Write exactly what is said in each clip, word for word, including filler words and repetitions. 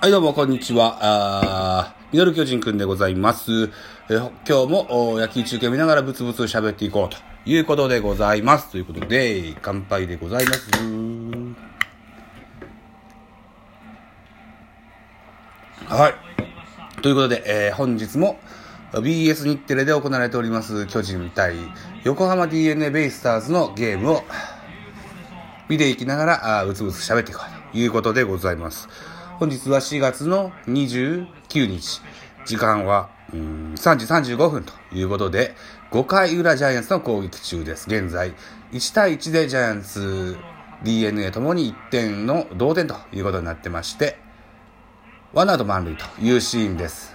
はいどうもこんにちは。あミドル巨人くんでございます。え今日も野球中継見ながらブツブツ喋っていこうということでございます。ということで乾杯でございます。はいということで、えー、本日も ビーエス 日テレで行われております巨人対横浜 ディーエヌエー ベイスターズのゲームを見ていきながらブツブツ喋っていこうということでございます。本日はしがつのにじゅうくにち、時間はうーんさんじさんじゅうごふんということで、ごかいうらジャイアンツの攻撃中です。現在、いちたいいちでジャイアンツ、ディーエヌエー ともにいってんの同点ということになってまして、ワンアウト満塁というシーンです。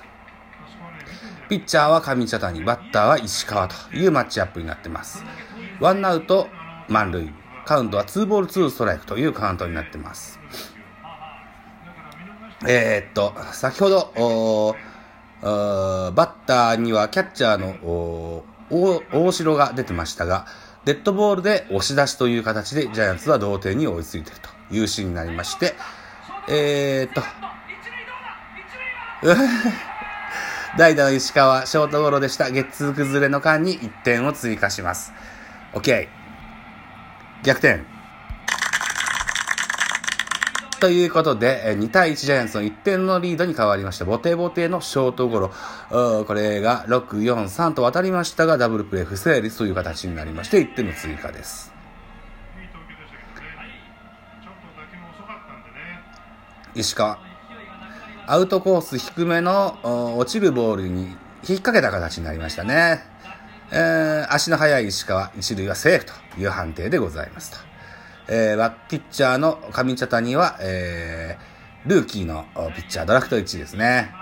ピッチャーは上茶谷、バッターは石川というマッチアップになってます。ワンアウト満塁、カウントはツーボールツーストライクというカウントになってます。えー、っと先ほどバッターにはキャッチャーの大城が出てましたが、デッドボールで押し出しという形でジャイアンツは同点に追いついているというシーンになりまして、えー、っと代打の石川ショートゴロでした。ゲッツー崩れの間にいってんを追加します。 OK 逆転ということで、にたいいちジャイアンツのいってんのリードに変わりました。ボテボテのショートゴロ、これが ろくよんさん と渡りましたが、ダブルプレー不成立という形になりまして、いってんの追加です。石川アウトコース低めの落ちるボールに引っ掛けた形になりましたね。えー、足の速い石川一塁はセーフという判定でございますと。えー、ピッチャーの上茶谷は、えー、ルーキーのピッチャードラフトいちいですね。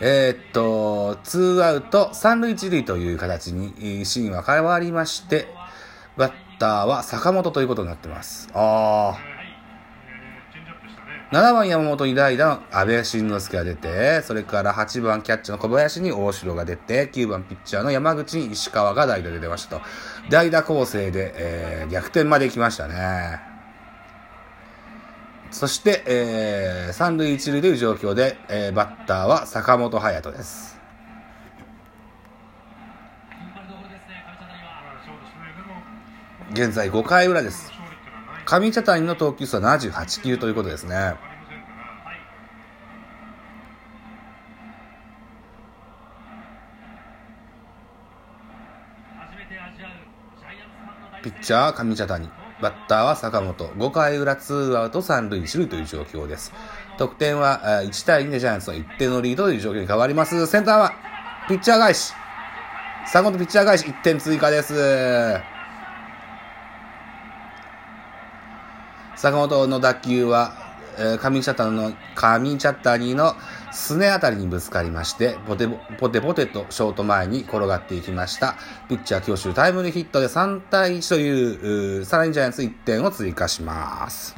えー、っとツーアウト三塁一塁という形にシーンは変わりまして、バッターは坂本ということになってます。あななばん山本に代打阿部慎之助が出て、それからはちばんキャッチャーの小林に大城が出て、きゅうばんピッチャーの山口に石川が代打で出ましたと、代打構成で、えー、逆転まで来ましたね。そして、えー、三塁一塁という状況で、えー、バッターは坂本勇人です。現在ごかいうらです。上茶谷の投球数はななじゅうはちきゅうということですね。ピッチャー上茶谷、バッターは坂本、ごかいうらツーアウト三塁一塁という状況です。得点はいちたいにでジャイアンツのいってんのリードという状況に変わります。センターはピッチャー返し、坂本ピッチャー返し、いってん追加です。坂本の打球は、えー、上茶谷の、上茶谷のすねあたりにぶつかりまして、ポテポテポテとショート前に転がっていきました。ピッチャー強襲タイムリーヒットでさんたいいちという、うさらにジャイアンツいってんを追加します。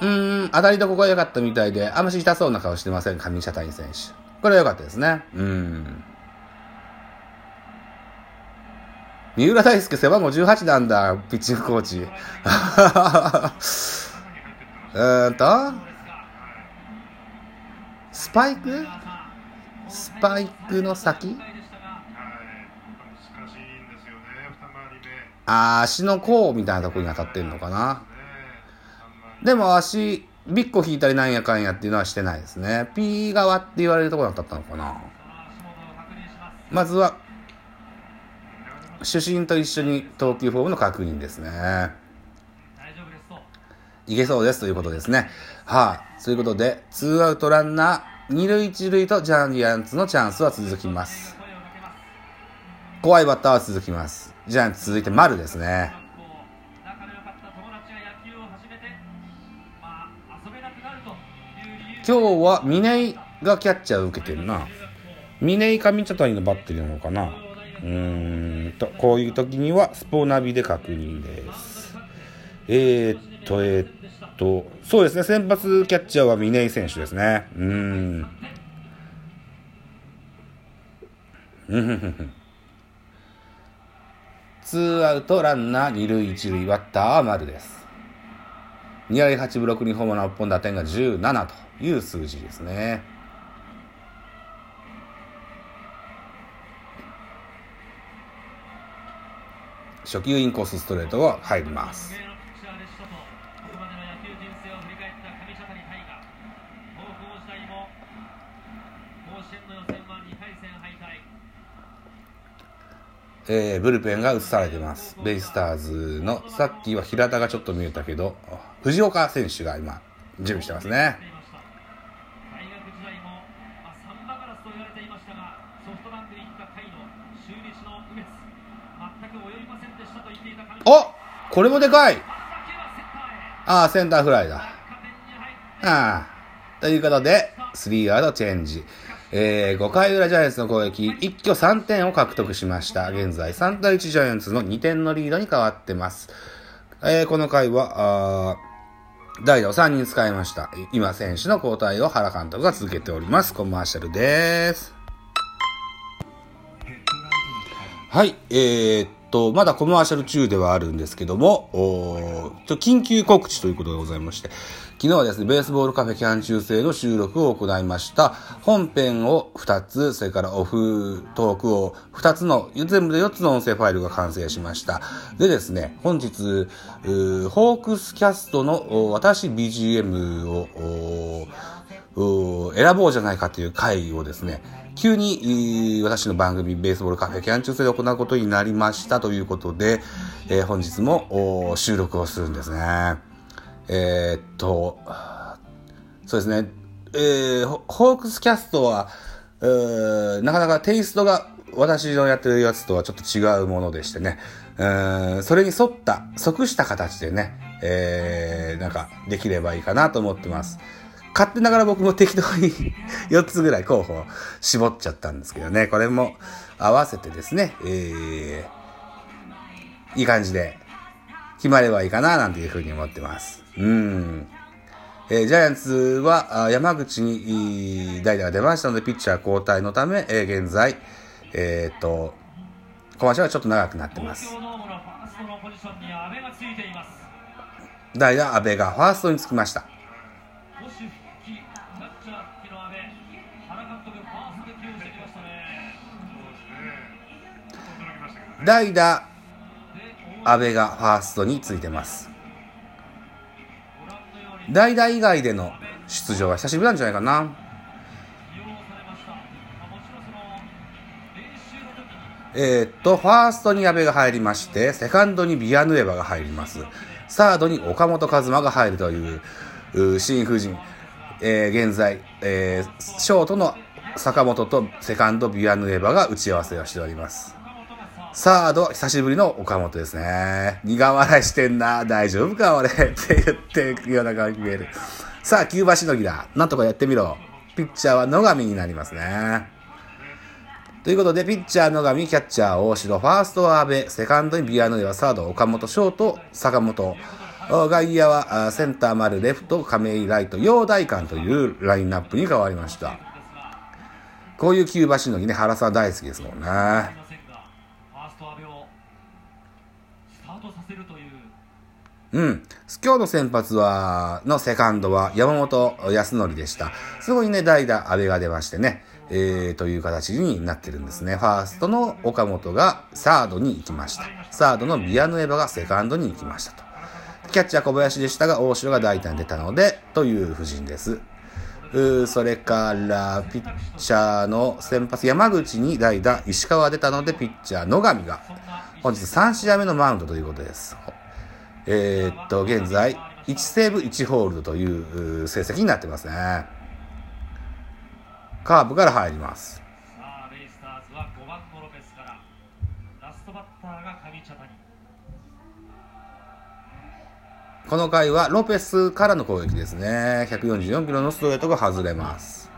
うーん、当たりとここは良かったみたいで、あんまし痛そうな顔してません、上茶谷選手。これは良かったですね。うん。三浦大輔背番号じゅうはちなんだ、ピッチングコーチ。うーんとスパイクスパイクの先、あー足の甲みたいなところに当たってるのかな。でも足ビッコ引いたりなんやかんやっていうのはしてないですね。 P 側って言われるところに当たったのかな。まずは主審と一緒に投球フォームの確認ですね。大丈夫ですと。いけそうですということですね。はい、あ。ということで、ツーアウトランナー、二塁一塁とジャイアンツのチャンスは続きます。怖いバッターは続きます。ジャイアンツ続いて丸ですね。今日は峰井がキャッチャーを受けてるな。峰井上茶谷のバッテリーなのかな。うーんとこういう時にはスポナビで確認です。えー、っとえー、っとそうですね、先発キャッチャーは峰井選手ですね。うーんツーアウトランナー二塁一塁、バッターは丸です。に割はちぶろくにホームランいっぽん打点がじゅうななという数字ですね。初球インコースストレートが入ります。えー、ブルペンが映されてます。ベイスターズのさっきは平田がちょっと見えたけど藤岡選手が今準備してますね。お、これもでかい。ああ、センターフライだ。ああ、ということでスリーアウトチェンジ。えー、ごかい裏ジャイアンツの攻撃、一挙さんてんを獲得しました。現在さん対いちジャイアンツのにてんのリードに変わってます。えー、この回は代打をさんにん使いました。今選手の交代を原監督が続けております。コマーシャルです。はい、えー、っとまだコマーシャル中ではあるんですけども、おちょ緊急告知ということがございまして、昨日はですね、ベースボールカフェキャン中制の収録を行いました。本編をふたつ、それからオフトークをふたつの、全部でよっつの音声ファイルが完成しました。でですね、本日、ホークスキャストの私 ビージーエム を選ぼうじゃないかという回をですね、急に私の番組ベースボールカフェキャン中制で行うことになりましたということで、えー、本日も収録をするんですね。えー、っとそうですね、えー、ホークスキャストはなかなかテイストが私のやってるやつとはちょっと違うものでしてね、うーん、それに沿った即した形でね、えー、なんかできればいいかなと思ってます。勝手ながら僕も適当によっつぐらい候補を絞っちゃったんですけどね、これも合わせてですね、えー、いい感じで決まればいいかななんていうふうに思ってます。うん。えー、ジャイアンツは山口に代打が出ましたのでピッチャー交代のため、えー、現在えっとコマーシャルがちょっと長くなってます。代打阿部がファーストにつきました。代打阿部がファーストについてます。代打以外での出場は久しぶりなんじゃないかな。えっとファーストに阿部が入りまして、セカンドにビアヌエバが入ります。サードに岡本和真が入るという新風神、えー、現在、えー、ショートの坂本とセカンドビアヌエバが打ち合わせをしております。サード久しぶりの岡本ですね。苦笑いしてんな、大丈夫か俺って言ってるような顔に見える。さあキューバしのぎだ、なんとかやってみろ。ピッチャーは野上になりますね。ということでピッチャー野上、キャッチャー大城、ファーストは阿部、セカンドにビアノエは、サード岡本、ショート坂本、外野はセンター丸、レフト亀井、ライト陽大館というラインナップに変わりました。こういうキューバしのぎね、原沢大好きですもんね。うん、今日の先発はのセカンドは山本康則でした。すごいね、代打阿部が出ましてね、えー、という形になってるんですね。ファーストの岡本がサードに行きました。サードのビアヌエバがセカンドに行きましたと。キャッチャー小林でしたが大城が代打に出たのでという布陣です。それからピッチャーの先発山口に代打石川出たのでピッチャー野上が本日さん試合目のマウンドということです。えー、っと現在いちセーブいちホールドという成績になってますね。カーブから入ります。さあベイスターズはごばんのロペスからラストバッターが上茶谷。この回はロペスからの攻撃ですね。ひゃくよんじゅうよんキロのストレートが外れます。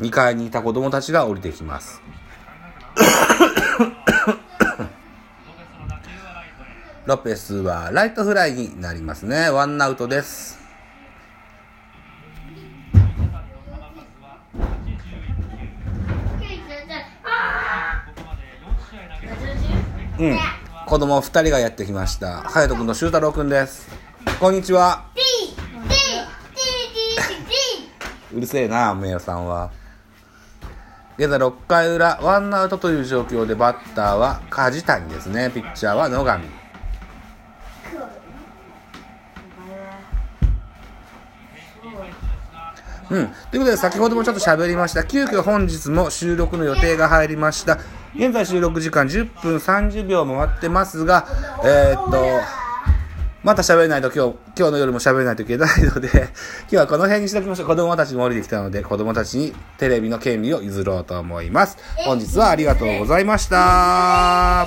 にかいにいた子どもたちが降りてきます。ロペスはライトフライになりますね。ワンアウトです。うん。子供ふたりがやってきました。ハヤトくんとシュウタロウくんです。こんにちは。うるせえな、メイヨさんは。現在ろっかい裏、ワンアウトという状況で、バッターは梶谷ですね。ピッチャーは野上。うん、ということで、先ほどもちょっと喋りました。急遽本日も収録の予定が入りました。現在収録時間じゅっぷんさんじゅうびょうも回ってますが、えー、っと、また喋れないと今日、今日の夜も喋れないといけないので、今日はこの辺にしておきましょう。子供たちも降りてきたので、子供たちにテレビの権利を譲ろうと思います。本日はありがとうございました。